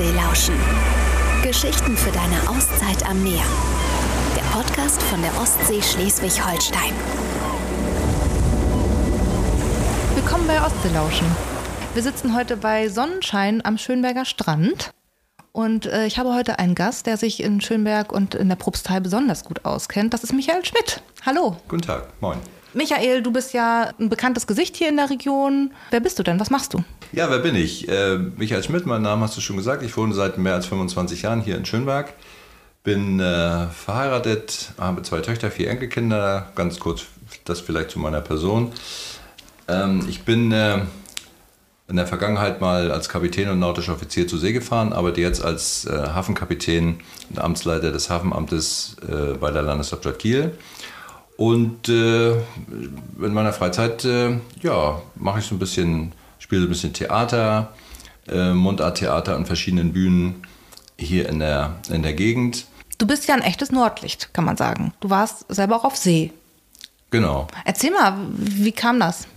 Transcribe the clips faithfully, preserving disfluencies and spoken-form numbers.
Ostseelauschen. Geschichten für deine Auszeit am Meer. Der Podcast von der Ostsee Schleswig-Holstein. Willkommen bei Ostseelauschen. Wir sitzen heute bei Sonnenschein am Schönberger Strand. Und äh, ich habe heute einen Gast, der sich in Schönberg und in der Probstei besonders gut auskennt. Das ist Michael Schmidt. Hallo. Guten Tag. Moin. Michael, du bist ja ein bekanntes Gesicht hier in der Region. Wer bist du denn? Was machst du? Ja, wer bin ich? Äh, Michael Schmidt, mein Name hast du schon gesagt. Ich wohne seit mehr als fünfundzwanzig Jahren hier in Schönberg. Bin äh, verheiratet, habe zwei Töchter, vier Enkelkinder. Ganz kurz das vielleicht zu meiner Person. Ähm, ich bin äh, in der Vergangenheit mal als Kapitän und nautischer Offizier zur See gefahren, arbeite jetzt als äh, Hafenkapitän und Amtsleiter des Hafenamtes äh, bei der Landeshauptstadt Kiel. Und äh, in meiner Freizeit äh, ja, mache ich so ein bisschen, spiele so ein bisschen Theater, äh, Mundart-Theater an verschiedenen Bühnen hier in der, in der Gegend. Du bist ja ein echtes Nordlicht, kann man sagen. Du warst selber auch auf See. Genau. Erzähl mal, wie kam das?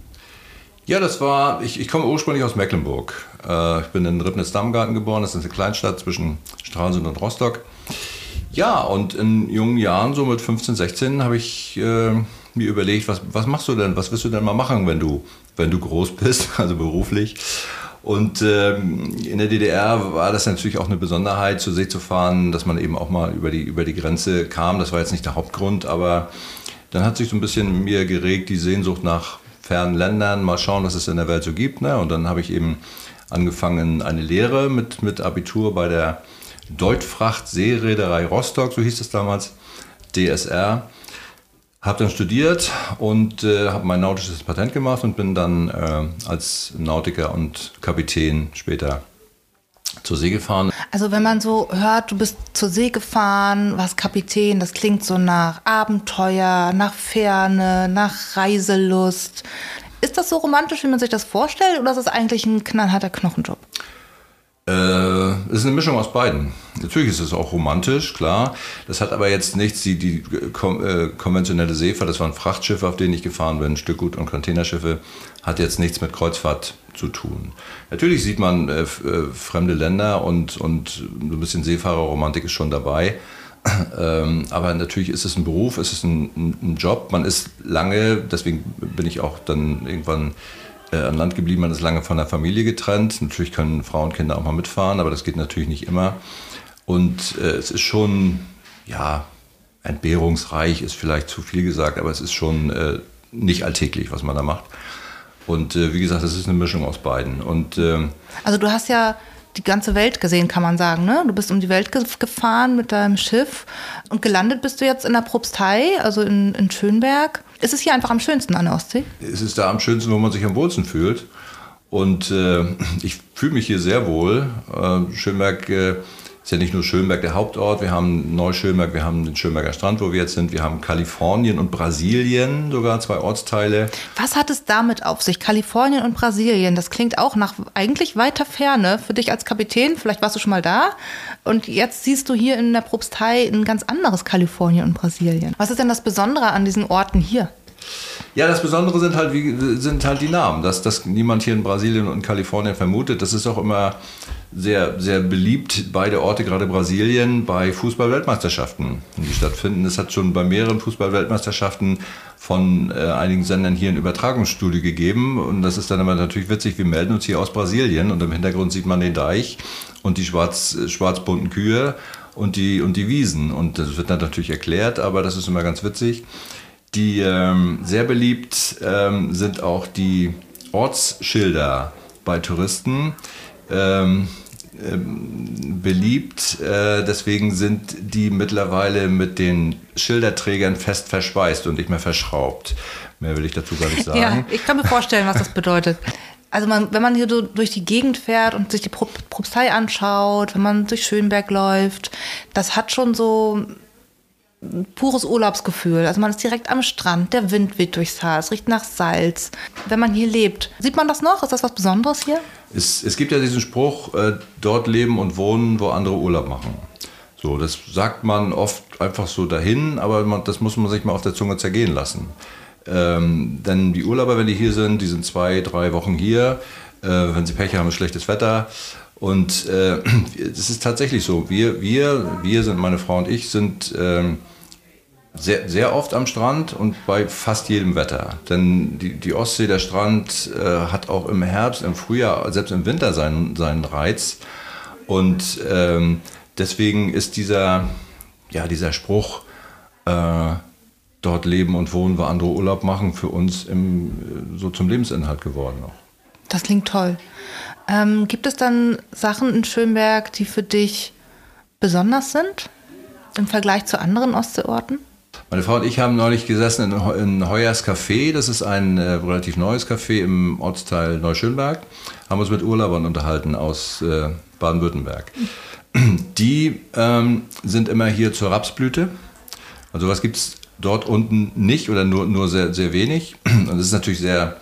Ja, das war, ich, ich komme ursprünglich aus Mecklenburg. Äh, ich bin in Ribnitz-Damgarten geboren, das ist eine Kleinstadt zwischen Stralsund und Rostock. Ja, und in jungen Jahren, so mit fünfzehn, sechzehn, habe ich äh, mir überlegt, was, was machst du denn, was wirst du denn mal machen, wenn du, wenn du groß bist, also beruflich. Und ähm, in der D D R war das natürlich auch eine Besonderheit, zur See zu fahren, dass man eben auch mal über die, über die Grenze kam. Das war jetzt nicht der Hauptgrund, aber dann hat sich so ein bisschen in mir geregt, die Sehnsucht nach fernen Ländern, mal schauen, was es in der Welt so gibt. Ne? Und dann habe ich eben angefangen, eine Lehre mit, mit Abitur bei der Deutfracht-Seereederei Rostock, so hieß es damals, D S R. Habe dann studiert und äh, habe mein nautisches Patent gemacht und bin dann äh, als Nautiker und Kapitän später zur See gefahren. Also wenn man so hört, du bist zur See gefahren, warst Kapitän, das klingt so nach Abenteuer, nach Ferne, nach Reiselust. Ist das so romantisch, wie man sich das vorstellt, oder ist das eigentlich ein knallharter Knochenjob? Äh, es ist eine Mischung aus beiden. Natürlich ist es auch romantisch, klar. Das hat aber jetzt nichts, die, die kom- äh, konventionelle Seefahrt, das waren Frachtschiffe, auf denen ich gefahren bin, Stückgut- und Containerschiffe, hat jetzt nichts mit Kreuzfahrt zu tun. Natürlich sieht man äh, f- äh, fremde Länder und, und ein bisschen Seefahrerromantik ist schon dabei. ähm, aber natürlich ist es ein Beruf, ist es ein, ein, ein Job. Man ist lange, deswegen bin ich auch dann irgendwann an Land geblieben, man ist lange von der Familie getrennt. Natürlich können Frauen und Kinder auch mal mitfahren, aber das geht natürlich nicht immer. Und äh, es ist schon, ja, entbehrungsreich ist vielleicht zu viel gesagt, aber es ist schon äh, nicht alltäglich, was man da macht. Und äh, wie gesagt, es ist eine Mischung aus beiden. Und, äh, also du hast ja die ganze Welt gesehen, kann man sagen, ne? Du bist um die Welt ge- gefahren mit deinem Schiff und gelandet bist du jetzt in der Probstei, also in, in Schönberg. Ist es hier einfach am schönsten an der Ostsee? Es ist da am schönsten, wo man sich am wohlsten fühlt. Und äh, ich fühle mich hier sehr wohl. Äh, Schönberg äh, ist ja nicht nur Schönberg der Hauptort. Wir haben Neuschönberg, wir haben den Schönberger Strand, wo wir jetzt sind. Wir haben Kalifornien und Brasilien, sogar zwei Ortsteile. Was hat es damit auf sich? Kalifornien und Brasilien, das klingt auch nach eigentlich weiter Ferne für dich als Kapitän. Vielleicht warst du schon mal da. Und jetzt siehst du hier in der Probstei ein ganz anderes Kalifornien und Brasilien. Was ist denn das Besondere an diesen Orten hier? Ja, das Besondere sind halt, wie, sind halt die Namen, dass das niemand hier in Brasilien und Kalifornien vermutet. Das ist auch immer sehr, sehr beliebt, beide Orte, gerade Brasilien, bei Fußball-Weltmeisterschaften, die stattfinden. Es hat schon bei mehreren Fußball-Weltmeisterschaften von äh, einigen Sendern hier eine Übertragungsstudie gegeben. Und das ist dann immer natürlich witzig, wir melden uns hier aus Brasilien und im Hintergrund sieht man den Deich und die schwarz, schwarz-bunten Kühe und die, und die Wiesen. Und das wird dann natürlich erklärt, aber das ist immer ganz witzig. Die ähm, sehr beliebt ähm, sind auch die Ortsschilder bei Touristen. Ähm, ähm, beliebt, äh, deswegen sind die mittlerweile mit den Schilderträgern fest verschweißt und nicht mehr verschraubt. Mehr will ich dazu gar nicht sagen. Ja, ich kann mir vorstellen, was das bedeutet. Also man, wenn man hier so durch die Gegend fährt und sich die Pro- Probstei anschaut, wenn man durch Schönberg läuft, das hat schon so pures Urlaubsgefühl. Also man ist direkt am Strand, der Wind weht durchs Haar, es riecht nach Salz. Wenn man hier lebt, sieht man das noch? Ist das was Besonderes hier? Es, es gibt ja diesen Spruch, äh, dort leben und wohnen, wo andere Urlaub machen. So, das sagt man oft einfach so dahin, aber man, das muss man sich mal auf der Zunge zergehen lassen. Ähm, denn die Urlauber, wenn die hier sind, die sind zwei, drei Wochen hier, äh, wenn sie Pech haben, ist schlechtes Wetter. Und äh, es ist tatsächlich so, wir, wir, wir sind, meine Frau und ich, sind äh, sehr, sehr oft am Strand und bei fast jedem Wetter. Denn die, die Ostsee, der Strand, äh, hat auch im Herbst, im Frühjahr, selbst im Winter seinen, seinen Reiz. Und äh, deswegen ist dieser, ja, dieser Spruch, äh, dort leben und wohnen, wo andere Urlaub machen, für uns im, so zum Lebensinhalt geworden auch. Das klingt toll. Ähm, gibt es dann Sachen in Schönberg, die für dich besonders sind im Vergleich zu anderen Ostseeorten? Meine Frau und ich haben neulich gesessen in, in Hoyers Café. Das ist ein äh, relativ neues Café im Ortsteil Neuschönberg. Haben uns mit Urlaubern unterhalten aus äh, Baden-Württemberg. Die ähm, sind immer hier zur Rapsblüte. Also was gibt es dort unten nicht oder nur, nur sehr, sehr wenig. Und es ist natürlich sehr,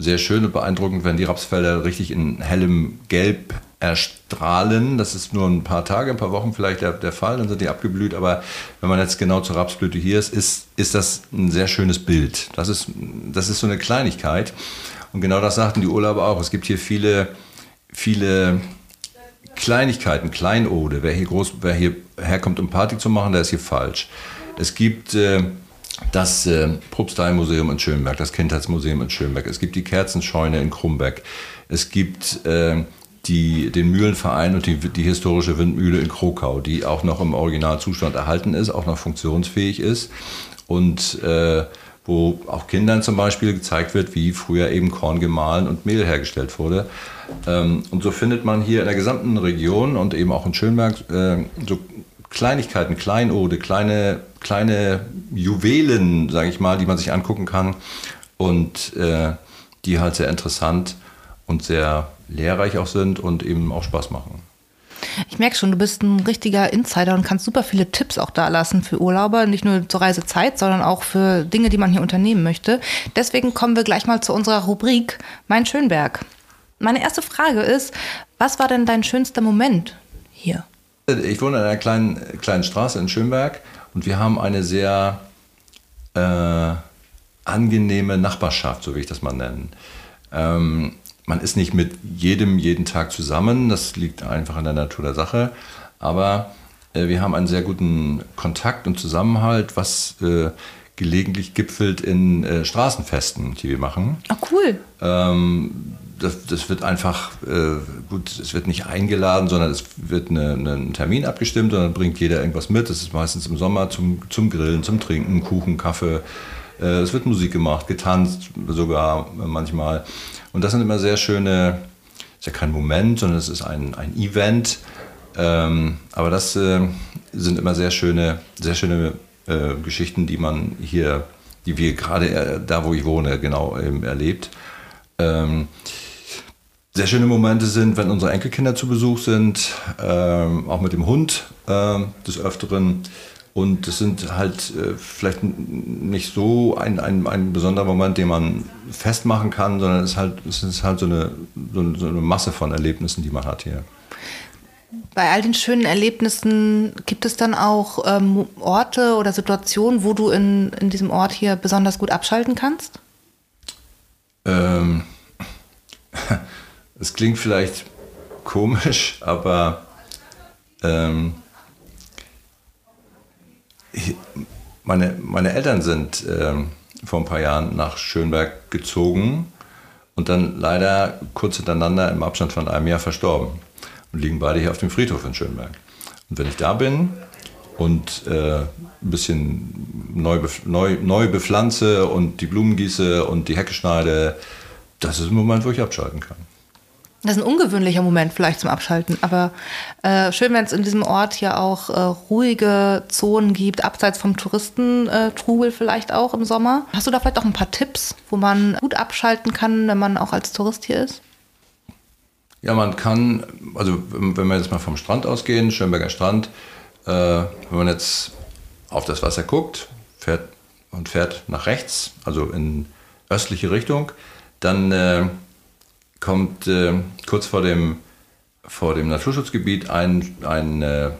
sehr schön und beeindruckend, wenn die Rapsfelder richtig in hellem Gelb erstrahlen. Das ist nur ein paar Tage, ein paar Wochen vielleicht der, der Fall, dann sind die abgeblüht. Aber wenn man jetzt genau zur Rapsblüte hier ist, ist, ist das ein sehr schönes Bild. Das ist, das ist so eine Kleinigkeit. Und genau das sagten die Urlauber auch. Es gibt hier viele, viele Kleinigkeiten, Kleinode. Wer hier groß, wer hier herkommt, um Party zu machen, der ist hier falsch. Es gibt äh, das äh, Probstei-Museum in Schönberg, das Kindheitsmuseum in Schönberg. Es gibt die Kerzenscheune in Krumbeck. Es gibt äh, die, den Mühlenverein und die, die historische Windmühle in Krokau, die auch noch im Originalzustand erhalten ist, auch noch funktionsfähig ist. Und äh, wo auch Kindern zum Beispiel gezeigt wird, wie früher eben Korn gemahlen und Mehl hergestellt wurde. Ähm, und so findet man hier in der gesamten Region und eben auch in Schönberg äh, so Kleinigkeiten, Kleinode, kleine, kleine Juwelen, sage ich mal, die man sich angucken kann und äh, die halt sehr interessant und sehr lehrreich auch sind und eben auch Spaß machen. Ich merke schon, du bist ein richtiger Insider und kannst super viele Tipps auch da lassen für Urlauber, nicht nur zur Reisezeit, sondern auch für Dinge, die man hier unternehmen möchte. Deswegen kommen wir gleich mal zu unserer Rubrik Mein Schönberg. Meine erste Frage ist, was war denn dein schönster Moment hier? Ich wohne in einer kleinen, kleinen Straße in Schönberg und wir haben eine sehr äh, angenehme Nachbarschaft, so will ich das mal nennen. Ähm, man ist nicht mit jedem jeden Tag zusammen, das liegt einfach in der Natur der Sache, aber äh, wir haben einen sehr guten Kontakt und Zusammenhalt, was äh, gelegentlich gipfelt in äh, Straßenfesten, die wir machen. Ah, cool. Ähm, Das, das wird einfach, äh, gut, es wird nicht eingeladen, sondern es wird eine, eine, ein Termin abgestimmt und dann bringt jeder irgendwas mit. Das ist meistens im Sommer zum, zum Grillen, zum Trinken, Kuchen, Kaffee. Äh, es wird Musik gemacht, getanzt sogar manchmal. Und das sind immer sehr schöne, ist ja kein Moment, sondern es ist ein, ein Event. Ähm, aber das äh, sind immer sehr schöne, sehr schöne äh, Geschichten, die man hier, die wir gerade äh, da, wo ich wohne, genau eben erlebt. Ähm, Sehr schöne Momente sind, wenn unsere Enkelkinder zu Besuch sind, ähm, auch mit dem Hund äh, des Öfteren. Und das sind halt äh, vielleicht nicht so ein, ein, ein besonderer Moment, den man festmachen kann, sondern es ist halt, es ist halt so, eine, so, eine, so eine Masse von Erlebnissen, die man hat hier. Bei all den schönen Erlebnissen gibt es dann auch ähm, Orte oder Situationen, wo du in, in diesem Ort hier besonders gut abschalten kannst? Ähm... Es klingt vielleicht komisch, aber ähm, ich, meine, meine Eltern sind ähm, vor ein paar Jahren nach Schönberg gezogen und dann leider kurz hintereinander im Abstand von einem Jahr verstorben und liegen beide hier auf dem Friedhof in Schönberg. Und wenn ich da bin und äh, ein bisschen neu, neu, neu bepflanze und die Blumen gieße und die Hecke schneide, das ist ein Moment, wo ich abschalten kann. Das ist ein ungewöhnlicher Moment vielleicht zum Abschalten, aber äh, schön, wenn es in diesem Ort ja auch äh, ruhige Zonen gibt, abseits vom Touristentrubel vielleicht auch im Sommer. Hast du da vielleicht auch ein paar Tipps, wo man gut abschalten kann, wenn man auch als Tourist hier ist? Ja, man kann, also wenn wir jetzt mal vom Strand ausgehen, Schönberger Strand, äh, wenn man jetzt auf das Wasser guckt fährt und fährt nach rechts, also in östliche Richtung, dann äh, kommt äh, kurz vor dem, vor dem Naturschutzgebiet ein, ein äh,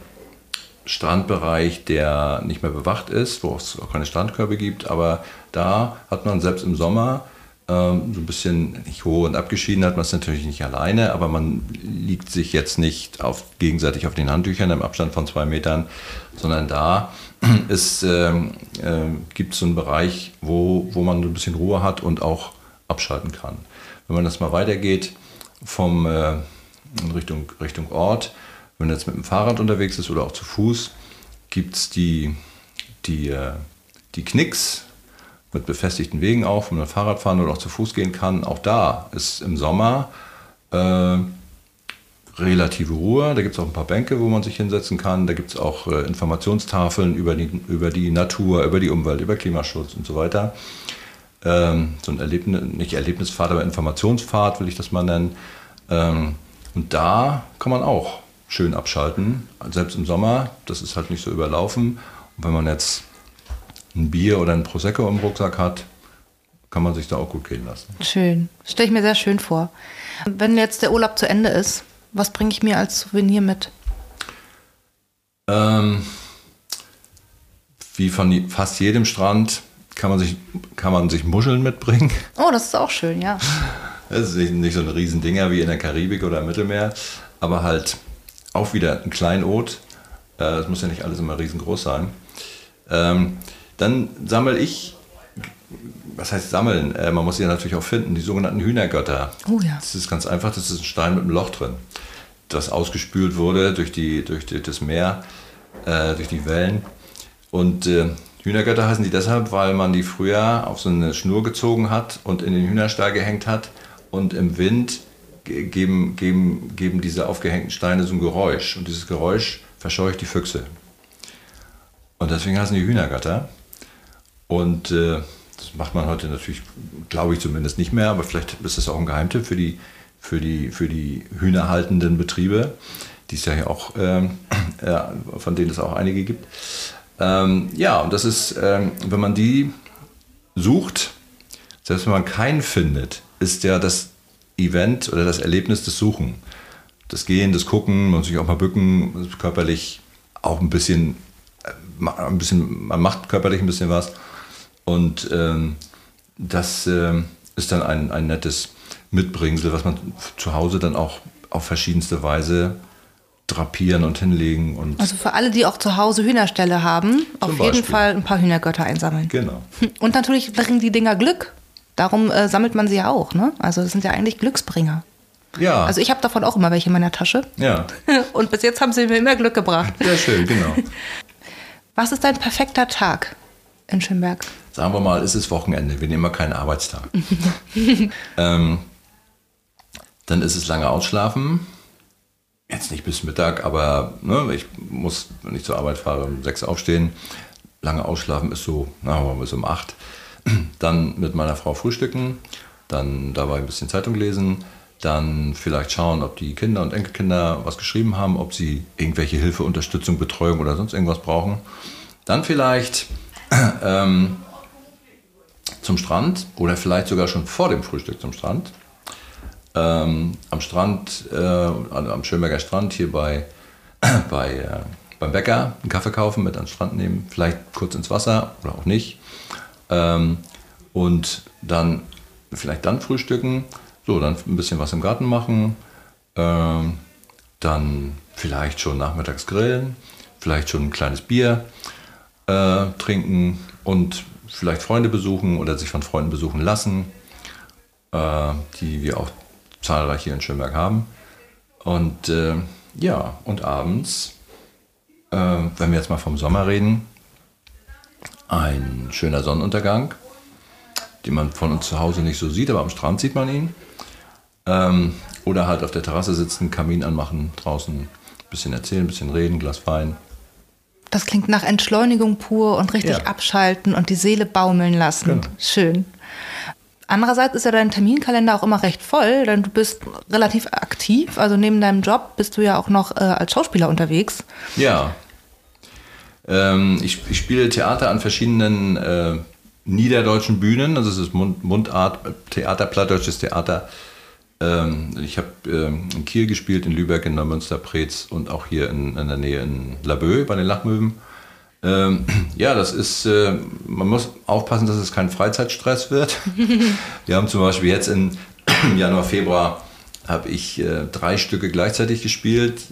Strandbereich, der nicht mehr bewacht ist, wo es auch keine Strandkörbe gibt, aber da hat man selbst im Sommer ähm, so ein bisschen hoch und abgeschieden hat man es natürlich nicht alleine, aber man liegt sich jetzt nicht auf, gegenseitig auf den Handtüchern im Abstand von zwei Metern, sondern da es ähm, äh, gibt so einen Bereich, wo, wo man so ein bisschen Ruhe hat und auch abschalten kann. Wenn man das mal weitergeht vom, äh, in Richtung, Richtung Ort, wenn man jetzt mit dem Fahrrad unterwegs ist oder auch zu Fuß, gibt es die, die, äh, die Knicks mit befestigten Wegen auf, wo man Fahrrad fahren oder auch zu Fuß gehen kann. Auch da ist im Sommer äh, relative Ruhe. Da gibt es auch ein paar Bänke, wo man sich hinsetzen kann. Da gibt es auch äh, Informationstafeln über die, über die Natur, über die Umwelt, über Klimaschutz und so weiter. Ähm, so ein Erlebnis, nicht Erlebnisfahrt, aber Informationsfahrt will ich das mal nennen. Ähm, und da kann man auch schön abschalten, selbst im Sommer. Das ist halt nicht so überlaufen. Und wenn man jetzt ein Bier oder ein Prosecco im Rucksack hat, kann man sich da auch gut gehen lassen. Schön. Stelle ich mir sehr schön vor. Wenn jetzt der Urlaub zu Ende ist, was bringe ich mir als Souvenir mit? Ähm, wie von fast jedem Strand kann man sich, kann man sich Muscheln mitbringen. Oh, das ist auch schön, ja. Das ist nicht so ein Riesendinger wie in der Karibik oder im Mittelmeer, aber halt auch wieder ein Kleinod. Das muss ja nicht alles immer riesengroß sein. Ähm, Dann sammle ich, was heißt sammeln? Äh, man muss sie ja natürlich auch finden, die sogenannten Hühnergötter. Oh ja. Das ist ganz einfach, das ist ein Stein mit einem Loch drin, das ausgespült wurde durch, die, durch die, das Meer, äh, durch die Wellen. Und äh, Hühnergötter heißen die deshalb, weil man die früher auf so eine Schnur gezogen hat und in den Hühnerstall gehängt hat. Und im Wind geben, geben, geben diese aufgehängten Steine so ein Geräusch. Und dieses Geräusch verscheucht die Füchse. Und deswegen heißen die Hühnergötter. Und äh, das macht man heute natürlich, glaube ich zumindest nicht mehr, aber vielleicht ist das auch ein Geheimtipp für die, für die, für die hühnerhaltenden Betriebe, die es ja hier auch, ähm, äh, von denen es auch einige gibt. Ähm, ja, und das ist, ähm, wenn man die sucht, selbst wenn man keinen findet, ist ja das Event oder das Erlebnis des Suchen, das Gehen, das Gucken, man muss sich auch mal bücken, körperlich auch ein bisschen, ein bisschen, man macht körperlich ein bisschen was. Und ähm, das ähm, ist dann ein, ein nettes Mitbringsel, was man zu Hause dann auch auf verschiedenste Weise drapieren und hinlegen. Und also für alle, die auch zu Hause Hühnerställe haben, auf jeden Fall ein paar Hühnergötter einsammeln. Genau. Und natürlich bringen die Dinger Glück. Darum äh, sammelt man sie ja auch, ne? Also das sind ja eigentlich Glücksbringer. Ja. Also ich habe davon auch immer welche in meiner Tasche. Ja. Und bis jetzt haben sie mir immer Glück gebracht. Sehr schön, genau. Was ist dein perfekter Tag in Schönberg? Sagen wir mal, es ist Wochenende, wir nehmen mal keinen Arbeitstag. ähm, dann ist es lange ausschlafen. Jetzt nicht bis Mittag, aber ne, ich muss, wenn ich zur Arbeit fahre, um sechs aufstehen. Lange ausschlafen ist so, na, bis um acht. Dann mit meiner Frau frühstücken, dann dabei ein bisschen Zeitung lesen, dann vielleicht schauen, ob die Kinder und Enkelkinder was geschrieben haben, ob sie irgendwelche Hilfe, Unterstützung, Betreuung oder sonst irgendwas brauchen. Dann vielleicht ähm, zum Strand oder vielleicht sogar schon vor dem Frühstück zum Strand. Ähm, am Strand, äh, am Schönberger Strand hier bei, bei, äh, beim Bäcker einen Kaffee kaufen, mit an den Strand nehmen, vielleicht kurz ins Wasser oder auch nicht. Ähm, und dann vielleicht dann frühstücken. So, dann ein bisschen was im Garten machen, ähm, dann vielleicht schon nachmittags grillen, vielleicht schon ein kleines Bier äh, trinken und vielleicht Freunde besuchen oder sich von Freunden besuchen lassen, äh, die wir auch zahlreich hier in Schönberg haben. Und äh, ja, und abends, äh, wenn wir jetzt mal vom Sommer reden, ein schöner Sonnenuntergang, den man von uns zu Hause nicht so sieht, aber am Strand sieht man ihn. Ähm, oder halt auf der Terrasse sitzen, Kamin anmachen, draußen ein bisschen erzählen, ein bisschen reden, Glas Wein. Das klingt nach Entschleunigung pur und richtig ja. Abschalten und die Seele baumeln lassen. Genau. Schön. Andererseits ist ja dein Terminkalender auch immer recht voll, denn du bist relativ aktiv. Also neben deinem Job bist du ja auch noch äh, als Schauspieler unterwegs. Ja. Ähm, ich, ich spiele Theater an verschiedenen äh, niederdeutschen Bühnen. Also es ist Mund, Mundart, Theater, plattdeutsches Theater. Ich habe in Kiel gespielt, in Lübeck, in Neumünster, Preetz und auch hier in, in der Nähe in Laboe bei den Lachmöwen. Ähm, ja, das ist, äh, man muss aufpassen, dass es kein Freizeitstress wird. Wir haben zum Beispiel jetzt im Januar, Februar habe ich äh, drei Stücke gleichzeitig gespielt.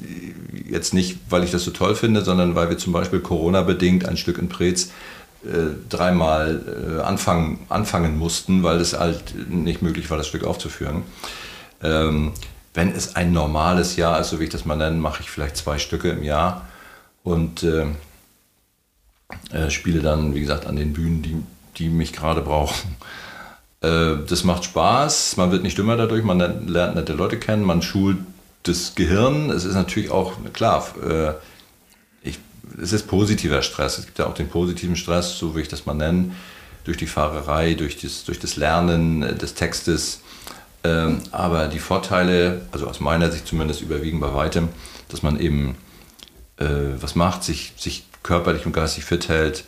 Jetzt nicht, weil ich das so toll finde, sondern weil wir zum Beispiel Corona-bedingt ein Stück in Preetz äh, dreimal äh, anfangen, anfangen mussten, weil es halt nicht möglich war, das Stück aufzuführen. Ähm, wenn es ein normales Jahr ist, so wie ich das mal nenne, mache ich vielleicht zwei Stücke im Jahr und äh, äh, spiele dann, wie gesagt, an den Bühnen, die, die mich gerade brauchen. Das macht Spaß, man wird nicht dümmer dadurch, man lernt nette Leute kennen, man schult das Gehirn. Es ist natürlich auch, klar, ich, es ist positiver Stress. Es gibt ja auch den positiven Stress, so will ich das mal nennen, durch die Fahrerei, durch das, durch das Lernen des Textes. Aber die Vorteile, also aus meiner Sicht zumindest, überwiegen bei weitem, dass man eben was macht, sich, sich körperlich und geistig fit hält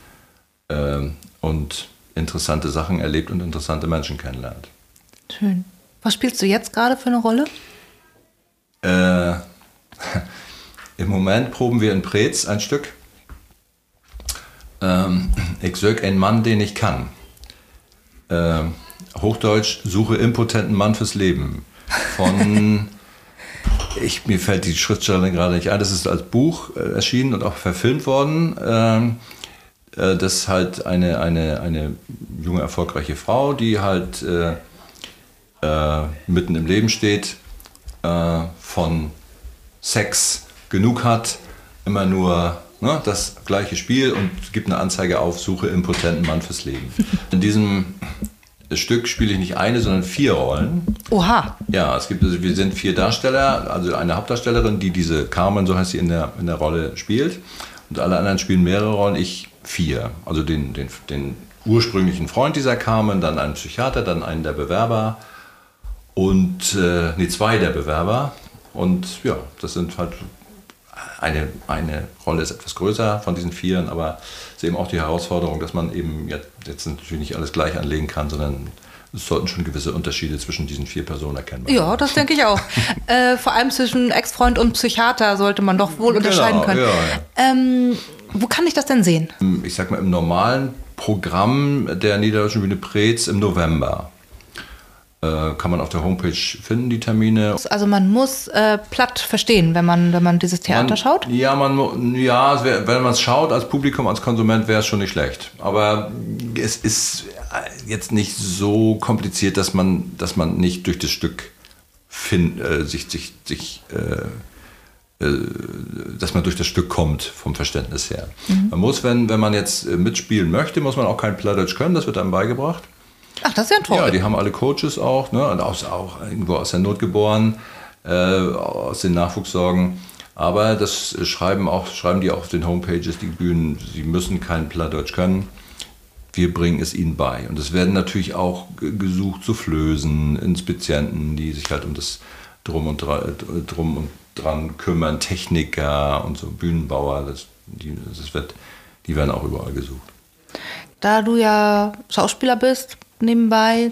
und interessante Sachen erlebt und interessante Menschen kennenlernt. Schön. Was spielst du jetzt gerade für eine Rolle? Äh, Im Moment proben wir in Preetz ein Stück. Ähm, ich sög einen Mann, den ich kann. Ähm, Hochdeutsch, suche impotenten Mann fürs Leben. Von, ich, mir fällt die Schriftstellerin gerade nicht ein, das ist als Buch erschienen und auch verfilmt worden. Ähm, Das ist halt eine, eine, eine junge, erfolgreiche Frau, die halt äh, äh, mitten im Leben steht, äh, von Sex genug hat, immer nur ne, das gleiche Spiel und gibt eine Anzeige auf, suche impotenten Mann fürs Leben. In diesem Stück spiele ich nicht eine, sondern vier Rollen. Oha! Ja, es gibt, also wir sind vier Darsteller, also eine Hauptdarstellerin, die diese Carmen, so heißt sie, in der, in der Rolle spielt. Und alle anderen spielen mehrere Rollen, ich vier. Also den, den, den ursprünglichen Freund dieser Carmen, dann einen Psychiater, dann einen der Bewerber und, äh, nee, zwei der Bewerber. Und ja, das sind halt, eine, eine Rolle ist etwas größer von diesen Vieren, aber es ist eben auch die Herausforderung, dass man eben jetzt, jetzt natürlich nicht alles gleich anlegen kann, sondern es sollten schon gewisse Unterschiede zwischen diesen vier Personen erkennbar sein. Ja, das denke ich auch. äh, vor allem zwischen Ex-Freund und Psychiater sollte man doch wohl unterscheiden genau, können. Ja, ja. Ähm, wo kann ich das denn sehen? Ich sag mal, im normalen Programm der Niederdeutschen Bühne Preetz im November. Äh, kann man auf der Homepage finden, die Termine. Also man muss äh, platt verstehen, wenn man, wenn man dieses Theater man, schaut? Ja, man, ja wenn man es schaut als Publikum, als Konsument, wäre es schon nicht schlecht. Aber es ist jetzt nicht so kompliziert, dass man, dass man nicht durch das Stück find, äh, sich, sich, sich äh, äh, dass man durch das Stück kommt vom Verständnis her. Mhm. Man muss, wenn, wenn man jetzt mitspielen möchte, muss man auch kein Plattdeutsch können, das wird einem beigebracht. Ach, das ist ja toll. Ja, die haben alle Coaches auch, ne? Und auch, auch irgendwo aus der Not geboren, äh, aus den Nachwuchssorgen. Aber das schreiben auch, schreiben die auch auf den Homepages, die Bühnen, sie müssen kein Plattdeutsch können. Wir bringen es ihnen bei. Und es werden natürlich auch gesucht Soufflösen, Inspizienten, die sich halt um das Drum und, Dra Drum und Dran kümmern, Techniker und so, Bühnenbauer. Das, die, das wird, die werden auch überall gesucht. Da du ja Schauspieler bist, nebenbei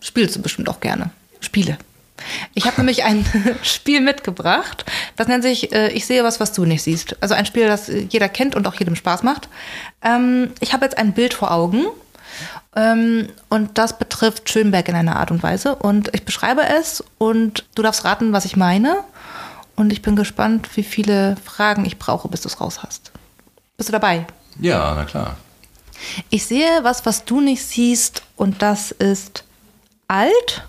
spielst du bestimmt auch gerne. Spiele. Ich habe nämlich ein Spiel mitgebracht, das nennt sich äh, Ich sehe was, was du nicht siehst. Also ein Spiel, das jeder kennt und auch jedem Spaß macht. Ähm, ich habe jetzt ein Bild vor Augen ähm, und das betrifft Schönberg in einer Art und Weise. Und ich beschreibe es und du darfst raten, was ich meine. Und ich bin gespannt, wie viele Fragen ich brauche, bis du es raus hast. Bist du dabei? Ja, na klar. Ich sehe was, was du nicht siehst und das ist alt.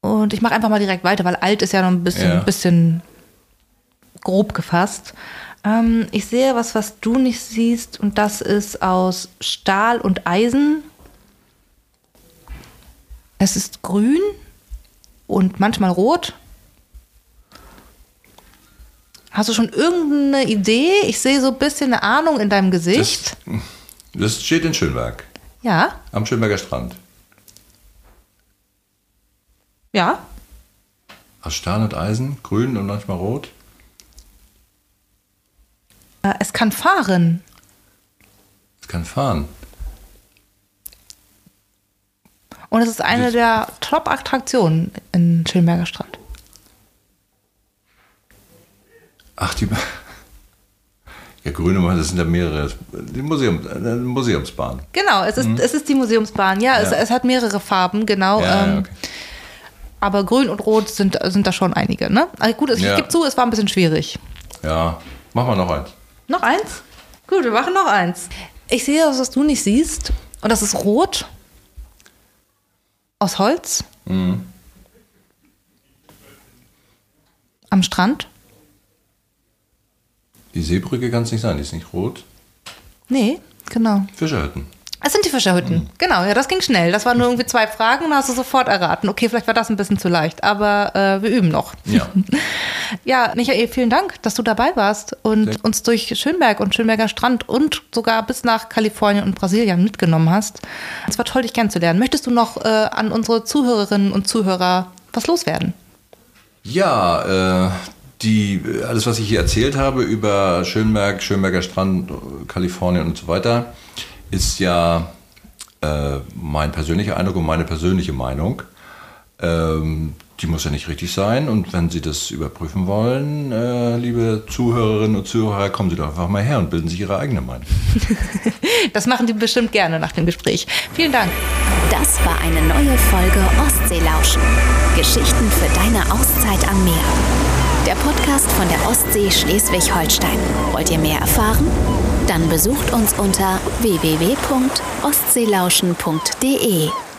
Und ich mache einfach mal direkt weiter, weil alt ist ja noch ein bisschen, ja. bisschen grob gefasst. Ähm, ich sehe was, was du nicht siehst und das ist aus Stahl und Eisen. Es ist grün und manchmal rot. Hast du schon irgendeine Idee? Ich sehe so ein bisschen eine Ahnung in deinem Gesicht. Das, das steht in Schönberg. Ja. Am Schönberger Strand. Ja. Aus Stahl und Eisen, grün und manchmal rot. Es kann fahren. Es kann fahren. Und es ist eine das der Top-Attraktionen in Schönberger Strand. Ach, die, Ja, Grünemann, das sind ja mehrere. Die Museum, Museumsbahn. Genau, es ist, mhm. es ist die Museumsbahn. Ja, ja. Es, es hat mehrere Farben, genau. Ja, ähm, ja, okay. Aber Grün und Rot sind, sind da schon einige. Ne? Also gut, also ja. Ich gebe zu, es war ein bisschen schwierig. Ja, machen wir noch eins. Noch eins? Gut, wir machen noch eins. Ich sehe was, was du nicht siehst. Und das ist Rot. Aus Holz. Mhm. Am Strand. Die Seebrücke kann es nicht sein, die ist nicht rot. Nee, genau. Fischerhütten. Es sind die Fischerhütten, mhm. genau. Ja, das ging schnell. Das waren nur irgendwie zwei Fragen und dann hast du sofort erraten. Okay, vielleicht war das ein bisschen zu leicht, aber äh, wir üben noch. Ja. Ja, Michael, vielen Dank, dass du dabei warst und Sehr. uns durch Schönberg und Schönberger Strand und sogar bis nach Kalifornien und Brasilien mitgenommen hast. Es war toll, dich kennenzulernen. Möchtest du noch äh, an unsere Zuhörerinnen und Zuhörer was loswerden? Ja, äh... Die, alles, was ich hier erzählt habe über Schönberg, Schönberger Strand, Kalifornien und so weiter, ist ja äh, mein persönlicher Eindruck und meine persönliche Meinung. Ähm, die muss ja nicht richtig sein. Und wenn Sie das überprüfen wollen, äh, liebe Zuhörerinnen und Zuhörer, kommen Sie doch einfach mal her und bilden sich Ihre eigene Meinung. Das machen die bestimmt gerne nach dem Gespräch. Vielen Dank. Das war eine neue Folge Ostseelauschen. Geschichten für deine Auszeit am Meer. Der Podcast von der Ostsee Schleswig-Holstein. Wollt ihr mehr erfahren? Dann besucht uns unter w w w punkt ostseelauschen punkt d e.